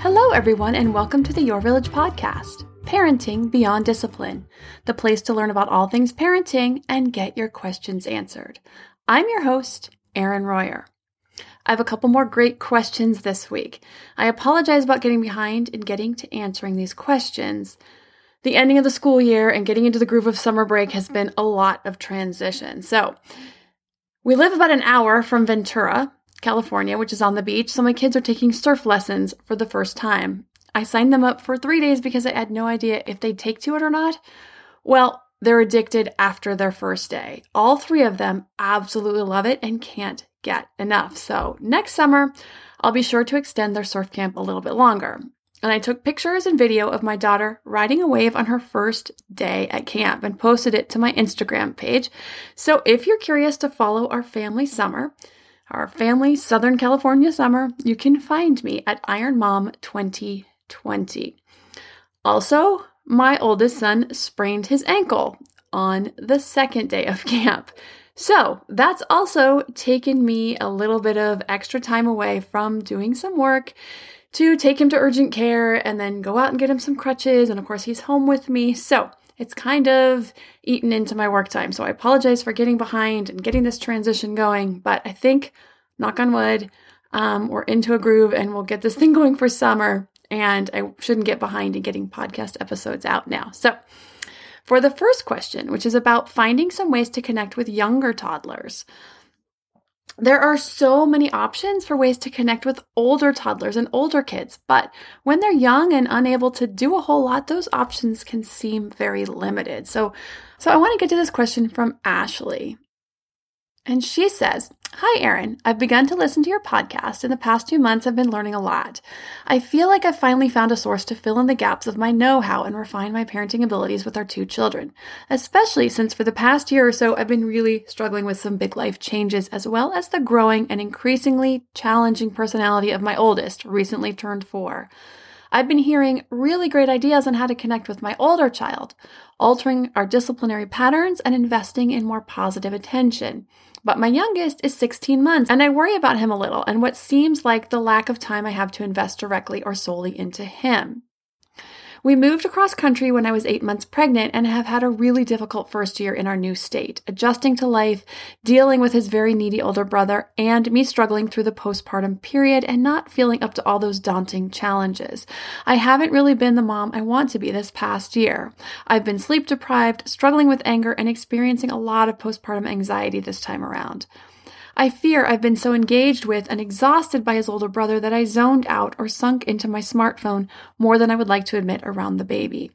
Hello, everyone, and welcome to the Your Village Podcast, Parenting Beyond Discipline, the place to learn about all things parenting and get your questions answered. I'm your host, Aaron Royer. I have a couple more great questions this week. I apologize about getting behind in getting to answering these questions. The ending of the school year and getting into the groove of summer break has been a lot of transition. So, we live about an hour from Ventura, California, which is on the beach, so my kids are taking surf lessons for the first time. I signed them up for 3 days because I had no idea if they'd take to it or not. Well, they're addicted after their first day. All three of them absolutely love it and can't get enough. So next summer, I'll be sure to extend their surf camp a little bit longer. And I took pictures and video of my daughter riding a wave on her first day at camp and posted it to my Instagram page. So if you're curious to follow our family summer, our family Southern California summer, you can find me at Iron Mom 2020. Also, my oldest son sprained his ankle on the second day of camp. So that's also taken me a little bit of extra time away from doing some work to take him to urgent care and then go out and get him some crutches. And of course, he's home with me. So it's kind of eaten into my work time. So I apologize for getting behind and getting this transition going, but I think, knock on wood, we're into a groove and we'll get this thing going for summer, and I shouldn't get behind in getting podcast episodes out now. So for the first question, which is about finding some ways to connect with younger toddlers, there are so many options for ways to connect with older toddlers and older kids, but when they're young and unable to do a whole lot, those options can seem very limited. So I want to get to this question from Ashley. And she says, "Hi, Aaron. I've begun to listen to your podcast. In the past 2 months, I've been learning a lot. I feel like I've finally found a source to fill in the gaps of my know-how and refine my parenting abilities with our two children, especially since for the past year or so, I've been really struggling with some big life changes, as well as the growing and increasingly challenging personality of my oldest, recently turned 4. I've been hearing really great ideas on how to connect with my older child, altering our disciplinary patterns and investing in more positive attention. But my youngest is 16 months, and I worry about him a little and what seems like the lack of time I have to invest directly or solely into him. We moved across country when I was 8 months pregnant and have had a really difficult first year in our new state, adjusting to life, dealing with his very needy older brother, and me struggling through the postpartum period and not feeling up to all those daunting challenges. I haven't really been the mom I want to be this past year. I've been sleep deprived, struggling with anger, and experiencing a lot of postpartum anxiety this time around. I fear I've been so engaged with and exhausted by his older brother that I zoned out or sunk into my smartphone more than I would like to admit around the baby.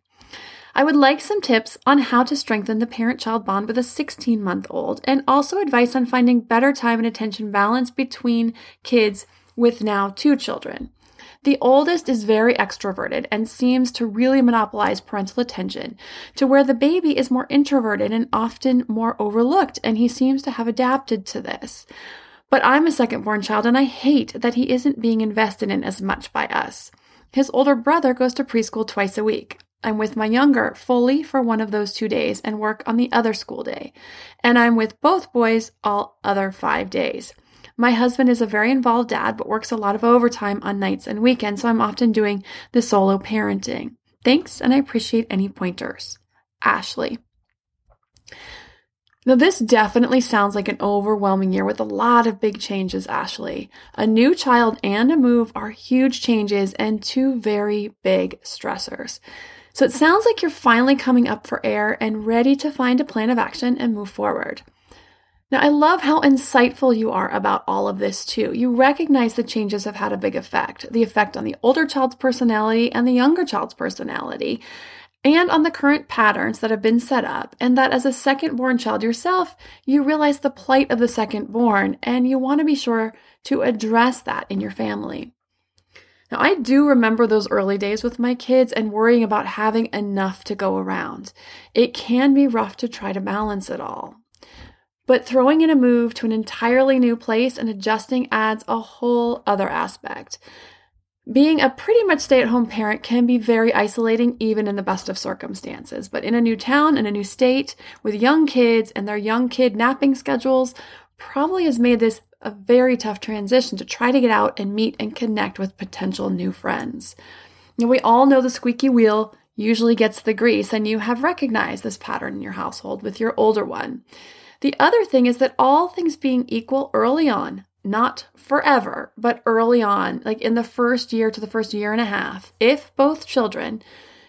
I would like some tips on how to strengthen the parent-child bond with a 16-month-old, and also advice on finding better time and attention balance between kids with now 2 children. The oldest is very extroverted and seems to really monopolize parental attention, to where the baby is more introverted and often more overlooked, and he seems to have adapted to this. But I'm a second-born child, and I hate that he isn't being invested in as much by us. His older brother goes to preschool twice a week. I'm with my younger fully for one of those 2 days and work on the other school day, and I'm with both boys all other 5 days. My husband is a very involved dad, but works a lot of overtime on nights and weekends, so I'm often doing the solo parenting. Thanks, and I appreciate any pointers. Ashley." Now, this definitely sounds like an overwhelming year with a lot of big changes, Ashley. A new child and a move are huge changes and two very big stressors. So it sounds like you're finally coming up for air and ready to find a plan of action and move forward. Now, I love how insightful you are about all of this too. You recognize the changes have had a big effect, the effect on the older child's personality and the younger child's personality, and on the current patterns that have been set up, and that as a second-born child yourself, you realize the plight of the second-born, and you want to be sure to address that in your family. Now, I do remember those early days with my kids and worrying about having enough to go around. It can be rough to try to balance it all. But throwing in a move to an entirely new place and adjusting adds a whole other aspect. Being a pretty much stay-at-home parent can be very isolating, even in the best of circumstances. But in a new town, in a new state, with young kids and their young kid napping schedules, probably has made this a very tough transition to try to get out and meet and connect with potential new friends. Now, we all know the squeaky wheel usually gets the grease, and you have recognized this pattern in your household with your older one. The other thing is that all things being equal early on, not forever, but early on, like in the first year to the first year and a half, if both children,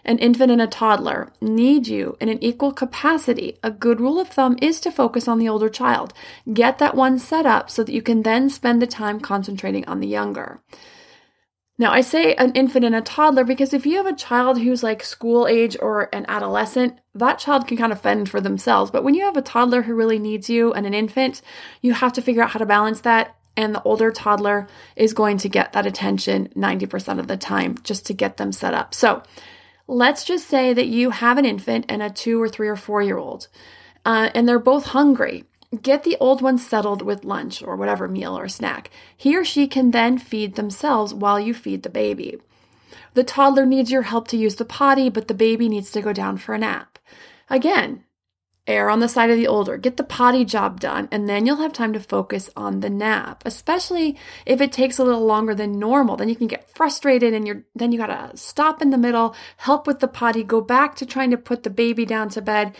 an infant and a toddler, need you in an equal capacity, a good rule of thumb is to focus on the older child. Get that one set up so that you can then spend the time concentrating on the younger. Now, I say an infant and a toddler because if you have a child who's like school age or an adolescent, that child can kind of fend for themselves. But when you have a toddler who really needs you and an infant, you have to figure out how to balance that. And the older toddler is going to get that attention 90% of the time just to get them set up. So let's just say that you have an infant and a 2 or 3 or 4 year old, and they're both hungry. Get the old one settled with lunch or whatever meal or snack. He or she can then feed themselves while you feed the baby. The toddler needs your help to use the potty, but the baby needs to go down for a nap. Again, err on the side of the older. Get the potty job done, and then you'll have time to focus on the nap, especially if it takes a little longer than normal. Then you can get frustrated, and then you got to stop in the middle, help with the potty, go back to trying to put the baby down to bed.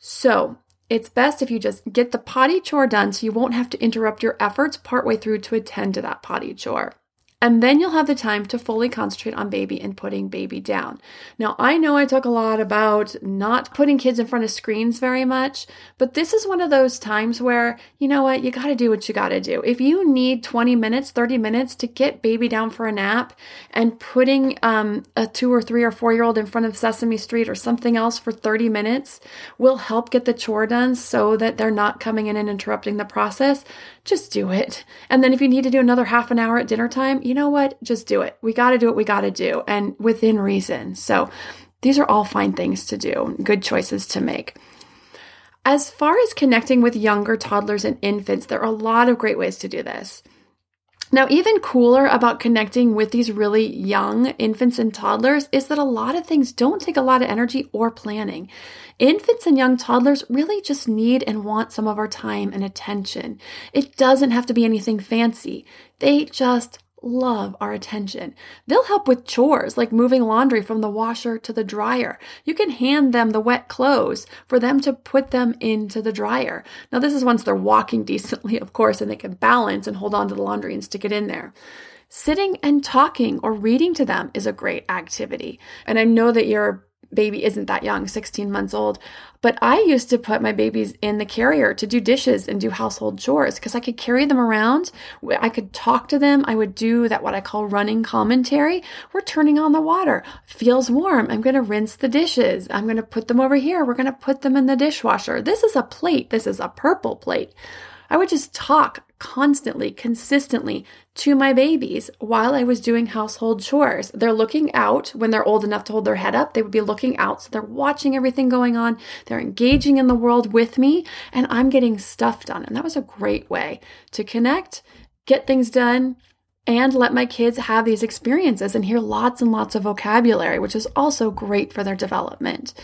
So it's best if you just get the potty chore done so you won't have to interrupt your efforts partway through to attend to that potty chore. And then you'll have the time to fully concentrate on baby and putting baby down. Now, I know I talk a lot about not putting kids in front of screens very much, but this is one of those times where, you know what, you got to do what you got to do. If you need 20 minutes, 30 minutes to get baby down for a nap, and putting a 2 or 3 or 4 year old in front of Sesame Street or something else for 30 minutes will help get the chore done so that they're not coming in and interrupting the process, just do it. And then if you need to do another half an hour at dinner time, you know what? Just do it. We got to do what we got to do, and within reason. So these are all fine things to do, good choices to make. As far as connecting with younger toddlers and infants, there are a lot of great ways to do this. Now, even cooler about connecting with these really young infants and toddlers is that a lot of things don't take a lot of energy or planning. Infants and young toddlers really just need and want some of our time and attention. It doesn't have to be anything fancy. They just love our attention. They'll help with chores like moving laundry from the washer to the dryer. You can hand them the wet clothes for them to put them into the dryer. Now, this is once they're walking decently, of course, and they can balance and hold on to the laundry and stick it in there. Sitting and talking or reading to them is a great activity. And I know that your baby isn't that young, 16 months old, but I used to put my babies in the carrier to do dishes and do household chores because I could carry them around. I could talk to them. I would do that, what I call running commentary. We're turning on the water. Feels warm. I'm going to rinse the dishes. I'm going to put them over here. We're going to put them in the dishwasher. This is a plate. This is a purple plate. I would just talk constantly, consistently to my babies while I was doing household chores. They're looking out. When they're old enough to hold their head up, they would be looking out. So they're watching everything going on. They're engaging in the world with me, and I'm getting stuff done. And that was a great way to connect, get things done, and let my kids have these experiences and hear lots and lots of vocabulary, which is also great for their development.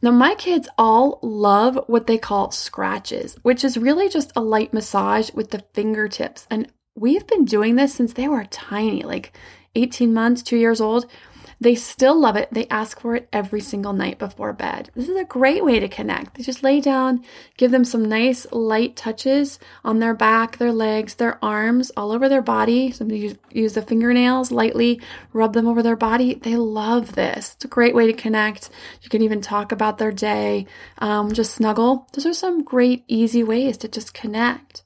Now, my kids all love what they call scratches, which is really just a light massage with the fingertips. And we've been doing this since they were tiny, like 18 months, 2 years old. They still love it. They ask for it every single night before bed. This is a great way to connect. They just lay down, give them some nice light touches on their back, their legs, their arms, all over their body. Somebody use the fingernails, lightly rub them over their body. They love this. It's a great way to connect. You can even talk about their day, just snuggle. Those are some great, easy ways to just connect.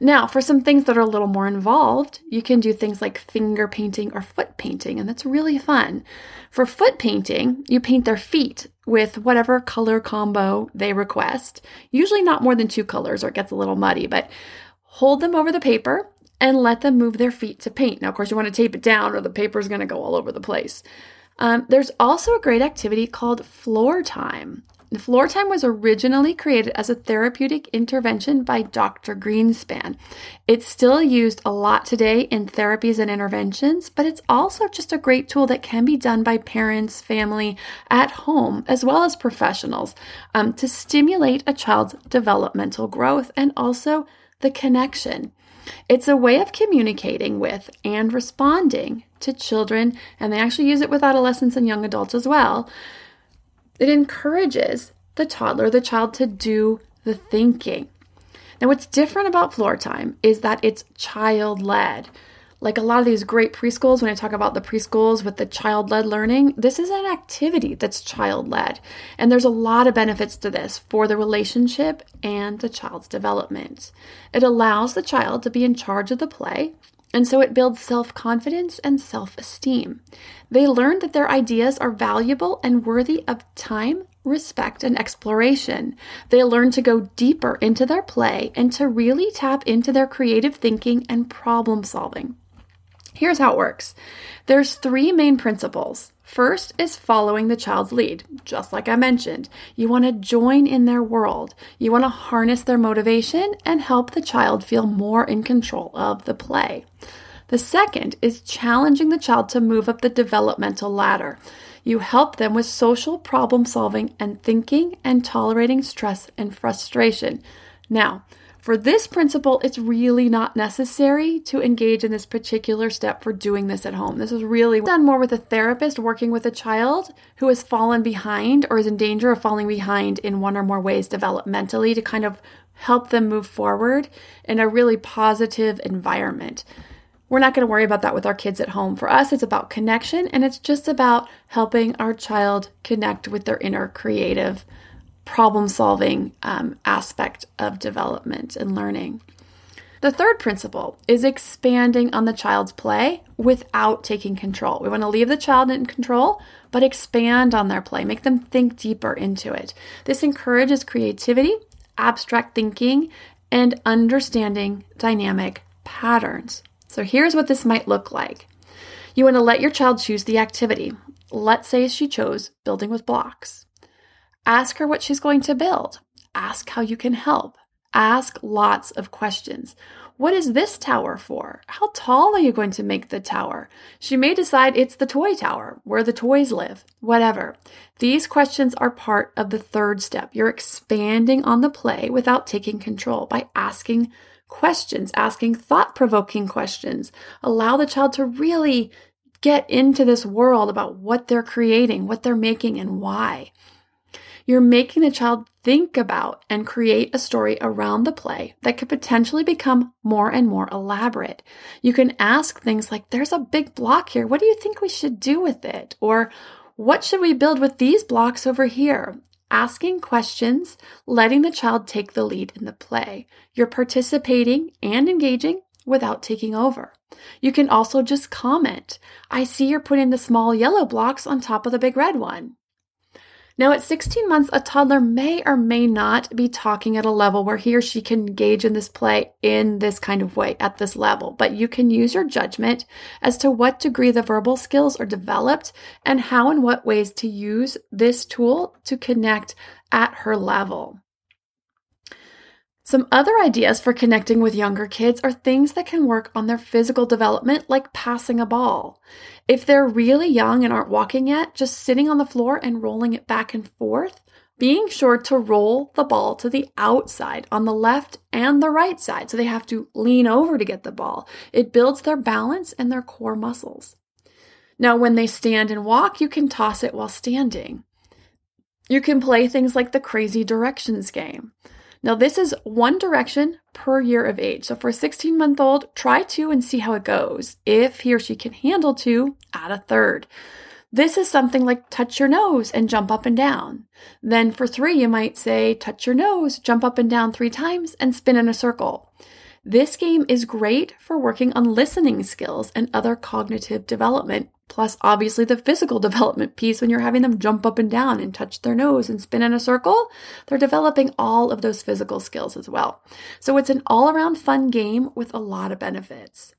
Now, for some things that are a little more involved, you can do things like finger painting or foot painting, and that's really fun. For foot painting, you paint their feet with whatever color combo they request, usually not more than 2 colors or it gets a little muddy, but hold them over the paper and let them move their feet to paint. Now, of course, you want to tape it down or the paper is going to go all over the place. There's also a great activity called floor time. And floor time was originally created as a therapeutic intervention by Dr. Greenspan. It's still used a lot today in therapies and interventions, but it's also just a great tool that can be done by parents, family, at home, as well as professionals, to stimulate a child's developmental growth and also the connection. It's a way of communicating with and responding to children, and they actually use it with adolescents and young adults as well. It encourages the toddler, the child, to do the thinking. Now, what's different about floor time is that it's child-led. Like a lot of these great preschools, when I talk about the preschools with the child-led learning, this is an activity that's child-led. And there's a lot of benefits to this for the relationship and the child's development. It allows the child to be in charge of the play, and so it builds self-confidence and self-esteem. They learn that their ideas are valuable and worthy of time, respect, and exploration. They learn to go deeper into their play and to really tap into their creative thinking and problem solving. Here's how it works. There's 3 main principles. First is following the child's lead. Just like I mentioned, you want to join in their world. You want to harness their motivation and help the child feel more in control of the play. The second is challenging the child to move up the developmental ladder. You help them with social problem solving and thinking and tolerating stress and frustration. Now, for this principle, it's really not necessary to engage in this particular step for doing this at home. This is really done more with a therapist working with a child who has fallen behind or is in danger of falling behind in one or more ways developmentally to kind of help them move forward in a really positive environment. We're not going to worry about that with our kids at home. For us, it's about connection, and it's just about helping our child connect with their inner creative problem-solving aspect of development and learning. The third principle is expanding on the child's play without taking control. We want to leave the child in control, but expand on their play. Make them think deeper into it. This encourages creativity, abstract thinking, and understanding dynamic patterns. So here's what this might look like. You want to let your child choose the activity. Let's say she chose building with blocks. Ask her what she's going to build. Ask how you can help. Ask lots of questions. What is this tower for? How tall are you going to make the tower? She may decide it's the toy tower, where the toys live, whatever. These questions are part of the third step. You're expanding on the play without taking control by asking questions, asking thought-provoking questions. Allow the child to really get into this world about what they're creating, what they're making, and why. You're making the child think about and create a story around the play that could potentially become more and more elaborate. You can ask things like, there's a big block here. What do you think we should do with it? Or what should we build with these blocks over here? Asking questions, letting the child take the lead in the play. You're participating and engaging without taking over. You can also just comment. I see you're putting the small yellow blocks on top of the big red one. Now, at 16 months, a toddler may or may not be talking at a level where he or she can engage in this play in this kind of way at this level, but you can use your judgment as to what degree the verbal skills are developed and how and what ways to use this tool to connect at her level. Some other ideas for connecting with younger kids are things that can work on their physical development, like passing a ball. If they're really young and aren't walking yet, just sitting on the floor and rolling it back and forth, being sure to roll the ball to the outside on the left and the right side, so they have to lean over to get the ball. It builds their balance and their core muscles. Now, when they stand and walk, you can toss it while standing. You can play things like the crazy directions game. Now, this is one direction per year of age. So for a 16-month-old, try two and see how it goes. If he or she can handle two, add a third. This is something like touch your nose and jump up and down. Then for 3, you might say touch your nose, jump up and down 3 times, and spin in a circle. This game is great for working on listening skills and other cognitive development, plus obviously the physical development piece when you're having them jump up and down and touch their nose and spin in a circle. They're developing all of those physical skills as well. So it's an all-around fun game with a lot of benefits.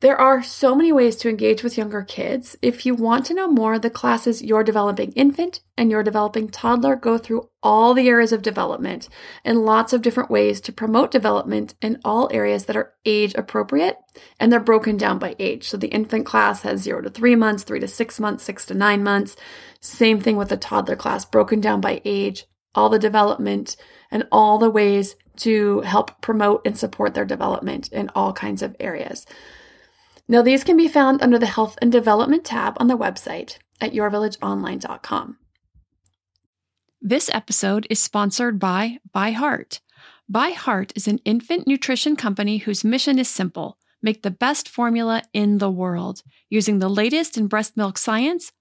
There are so many ways to engage with younger kids. If you want to know more, the classes Your Developing Infant and Your Developing Toddler go through all the areas of development and lots of different ways to promote development in all areas that are age appropriate, and they're broken down by age. So the infant class has 0 to 3 months, 3 to 6 months, 6 to 9 months. Same thing with the toddler class, broken down by age, all the development, and all the ways to help promote and support their development in all kinds of areas. Now, these can be found under the Health and Development tab on the website at yourvillageonline.com. This episode is sponsored by ByHeart. ByHeart is an infant nutrition company whose mission is simple: make the best formula in the world. Using the latest in breast milk science,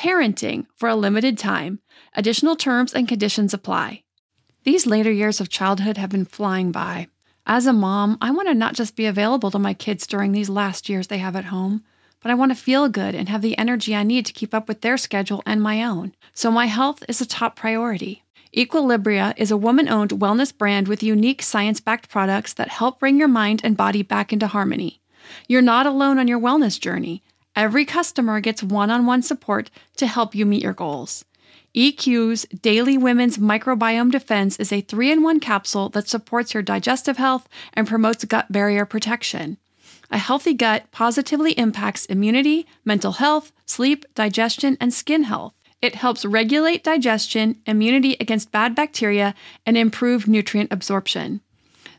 parenting for a limited time. Additional terms and conditions apply. These later years of childhood have been flying by. As a mom, I want to not just be available to my kids during these last years they have at home, but I want to feel good and have the energy I need to keep up with their schedule and my own. So my health is a top priority. Equilibria is a woman-owned wellness brand with unique science-backed products that help bring your mind and body back into harmony. You're not alone on your wellness journey. Every customer gets one-on-one support to help you meet your goals. EQ's Daily Women's Microbiome Defense is a 3-in-1 capsule that supports your digestive health and promotes gut barrier protection. A healthy gut positively impacts immunity, mental health, sleep, digestion, and skin health. It helps regulate digestion, immunity against bad bacteria, and improve nutrient absorption.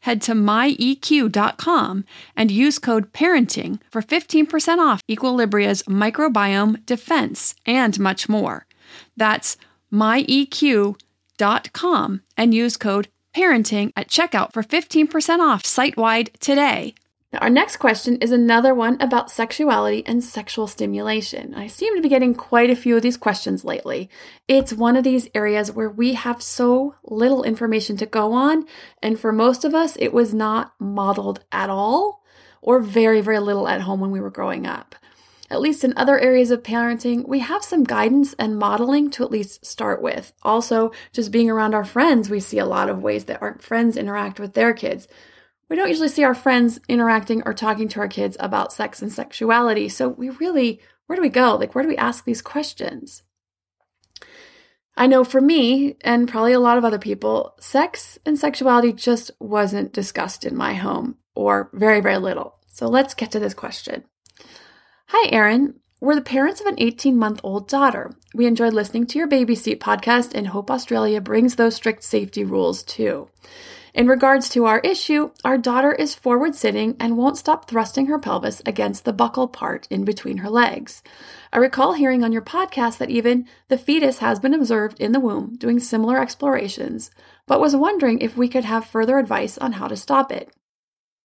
Head to myeq.com and use code parenting for 15% off Equilibria's Microbiome Defense and much more. That's myeq.com and use code parenting at checkout for 15% off site-wide today. Now, our next question is another one about sexuality and sexual stimulation. I seem to be getting quite a few of these questions lately. It's one of these areas where we have so little information to go on, and for most of us, it was not modeled at all or very, very little at home when we were growing up. At least in other areas of parenting, we have some guidance and modeling to at least start with. Also, just being around our friends, we see a lot of ways that our friends interact with their kids. We don't usually see our friends interacting or talking to our kids about sex and sexuality. So we really, where do we go? Like, where do we ask these questions? I know for me, and probably a lot of other people, sex and sexuality just wasn't discussed in my home, or very, very little. So let's get to this question. Hi, Aaron. We're the parents of an 18-month-old daughter. We enjoyed listening to your Baby Seat podcast and hope Australia brings those strict safety rules too. In regards to our issue, our daughter is forward sitting and won't stop thrusting her pelvis against the buckle part in between her legs. I recall hearing on your podcast that even the fetus has been observed in the womb doing similar explorations, but was wondering if we could have further advice on how to stop it.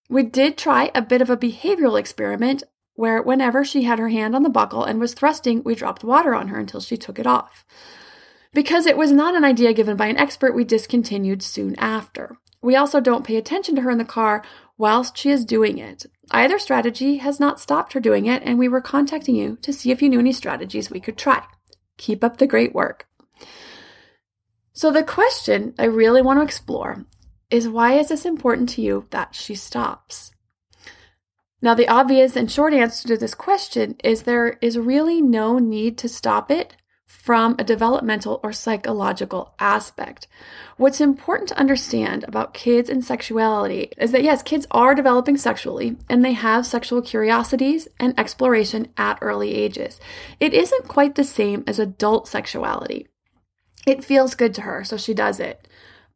We did try a bit of a behavioral experiment where whenever she had her hand on the buckle and was thrusting, we dropped water on her until she took it off. Because it was not an idea given by an expert, we discontinued soon after. We also don't pay attention to her in the car whilst she is doing it. Either strategy has not stopped her doing it, and we were contacting you to see if you knew any strategies we could try. Keep up the great work. So the question I really want to explore is, why is this important to you that she stops? Now, the obvious and short answer to this question is there is really no need to stop it from a developmental or psychological aspect. What's important to understand about kids and sexuality is that, yes, kids are developing sexually and they have sexual curiosities and exploration at early ages. It isn't quite the same as adult sexuality. It feels good to her, so she does it.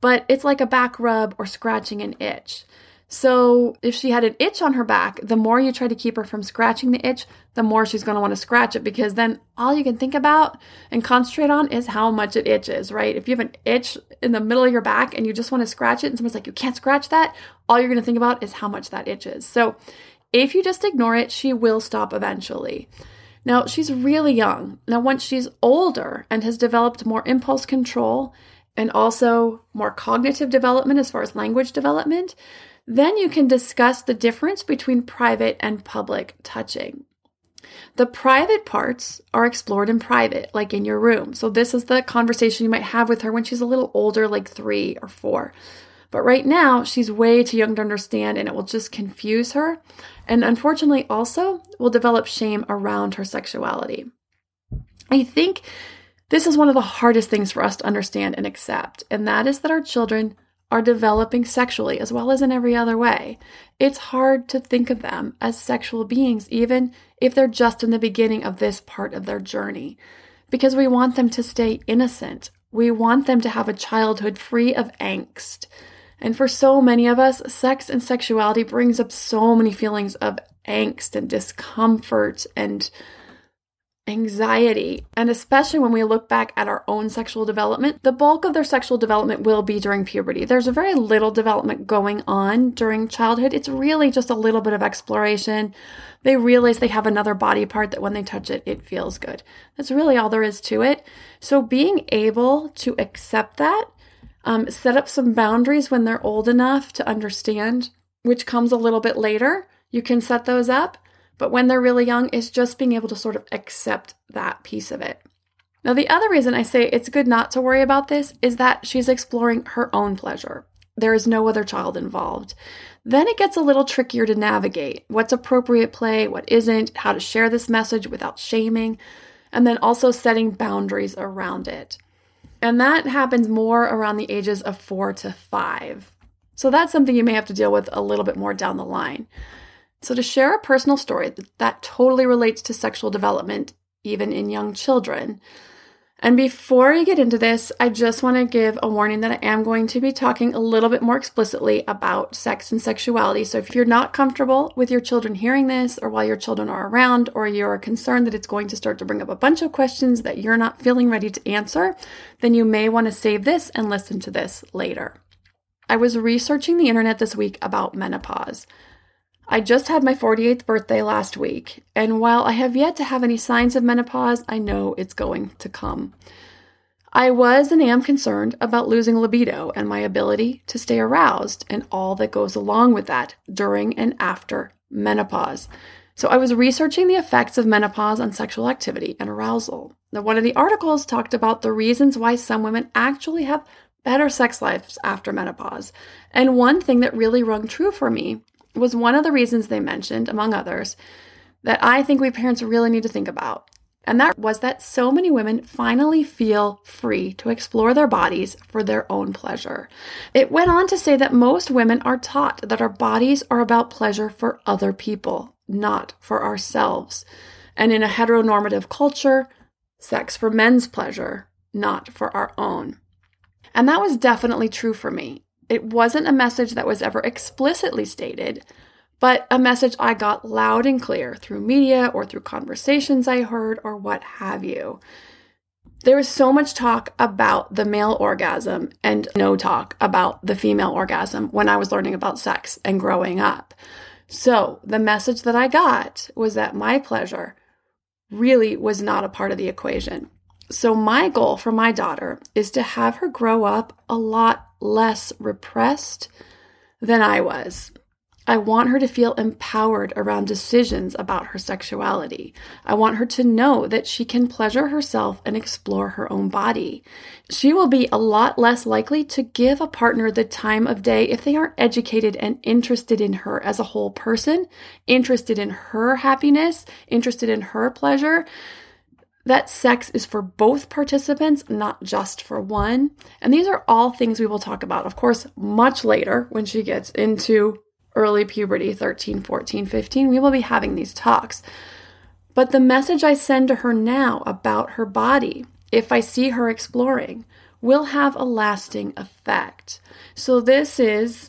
But it's like a back rub or scratching an itch. So if she had an itch on her back, the more you try to keep her from scratching the itch, the more she's going to want to scratch it, because then all you can think about and concentrate on is how much it itches, right? If you have an itch in the middle of your back and you just want to scratch it and someone's like, you can't scratch that, all you're going to think about is how much that itches. So if you just ignore it, she will stop eventually. Now, she's really young. Now, once she's older and has developed more impulse control and also more cognitive development as far as language development, then you can discuss the difference between private and public touching. The private parts are explored in private, like in your room. So this is the conversation you might have with her when she's a little older, like 3 or 4. But right now, she's way too young to understand, and it will just confuse her. And unfortunately, also will develop shame around her sexuality. I think this is one of the hardest things for us to understand and accept, and that is that our children are developing sexually as well as in every other way. It's hard to think of them as sexual beings, even if they're just in the beginning of this part of their journey, because we want them to stay innocent. We want them to have a childhood free of angst. And for so many of us, sex and sexuality brings up so many feelings of angst and discomfort and anxiety, and especially when we look back at our own sexual development, the bulk of their sexual development will be during puberty. There's very little development going on during childhood. It's really just a little bit of exploration. They realize they have another body part that when they touch it, it feels good. That's really all there is to it. So being able to accept that, set up some boundaries when they're old enough to understand, which comes a little bit later, you can set those up. But when they're really young, it's just being able to sort of accept that piece of it. Now, the other reason I say it's good not to worry about this is that she's exploring her own pleasure. There is no other child involved. Then it gets a little trickier to navigate what's appropriate play, what isn't, how to share this message without shaming, and then also setting boundaries around it. And that happens more around the ages of 4 to 5. So that's something you may have to deal with a little bit more down the line. So to share a personal story that totally relates to sexual development, even in young children. And before I get into this, I just want to give a warning that I am going to be talking a little bit more explicitly about sex and sexuality. So if you're not comfortable with your children hearing this, or while your children are around, or you're concerned that it's going to start to bring up a bunch of questions that you're not feeling ready to answer, then you may want to save this and listen to this later. I was researching the internet this week about menopause. I just had my 48th birthday last week, and while I have yet to have any signs of menopause, I know it's going to come. I was and am concerned about losing libido and my ability to stay aroused and all that goes along with that during and after menopause. So I was researching the effects of menopause on sexual activity and arousal. Now, one of the articles talked about the reasons why some women actually have better sex lives after menopause. And one thing that really rung true for me was one of the reasons they mentioned, among others, that I think we parents really need to think about. And that was that so many women finally feel free to explore their bodies for their own pleasure. It went on to say that most women are taught that our bodies are about pleasure for other people, not for ourselves. And in a heteronormative culture, sex for men's pleasure, not for our own. And that was definitely true for me. It wasn't a message that was ever explicitly stated, but a message I got loud and clear through media or through conversations I heard or what have you. There was so much talk about the male orgasm and no talk about the female orgasm when I was learning about sex and growing up. So the message that I got was that my pleasure really was not a part of the equation. So my goal for my daughter is to have her grow up a lot less repressed than I was. I want her to feel empowered around decisions about her sexuality. I want her to know that she can pleasure herself and explore her own body. She will be a lot less likely to give a partner the time of day if they aren't educated and interested in her as a whole person, interested in her happiness, interested in her pleasure. That sex is for both participants, not just for one. And these are all things we will talk about, of course, much later when she gets into early puberty, 13, 14, 15, we will be having these talks. But the message I send to her now about her body, if I see her exploring, will have a lasting effect. So this is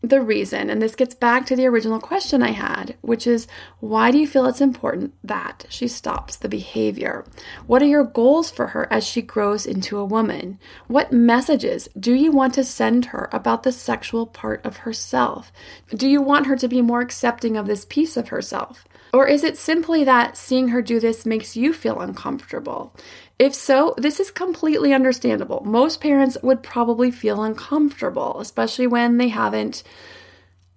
the reason, and this gets back to the original question I had, which is, why do you feel it's important that she stops the behavior? What are your goals for her as she grows into a woman? What messages do you want to send her about the sexual part of herself? Do you want her to be more accepting of this piece of herself? Or is it simply that seeing her do this makes you feel uncomfortable? If so, this is completely understandable. Most parents would probably feel uncomfortable, especially when they haven't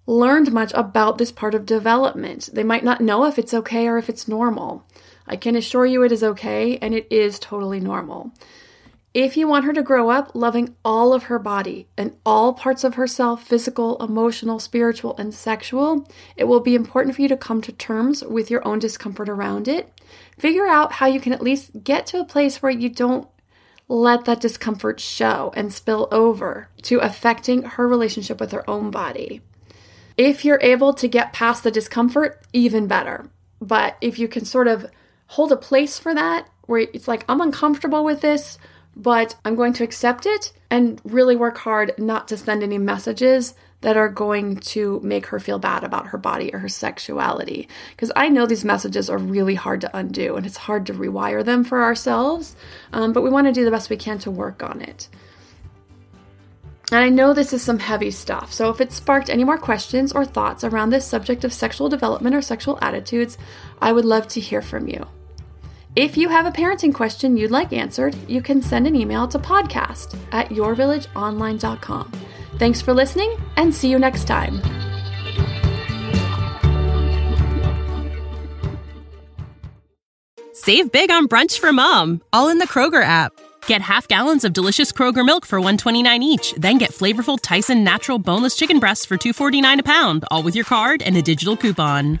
learned much about this part of development. They might not know if it's okay or if it's normal. I can assure you it is okay, and it is totally normal. If you want her to grow up loving all of her body and all parts of herself, physical, emotional, spiritual, and sexual, it will be important for you to come to terms with your own discomfort around it. Figure out how you can at least get to a place where you don't let that discomfort show and spill over to affecting her relationship with her own body. If you're able to get past the discomfort, even better. But if you can sort of hold a place for that, where it's like, I'm uncomfortable with this, but I'm going to accept it and really work hard not to send any messages that are going to make her feel bad about her body or her sexuality. Because I know these messages are really hard to undo and it's hard to rewire them for ourselves, but we want to do the best we can to work on it. And I know this is some heavy stuff, so if it sparked any more questions or thoughts around this subject of sexual development or sexual attitudes, I would love to hear from you. If you have a parenting question you'd like answered, you can send an email to podcast@yourvillageonline.com. Thanks for listening and see you next time. Save big on brunch for mom, all in the Kroger app. Get half gallons of delicious Kroger milk for $1.29 each. Then get flavorful Tyson natural boneless chicken breasts for $2.49 a pound, all with your card and a digital coupon.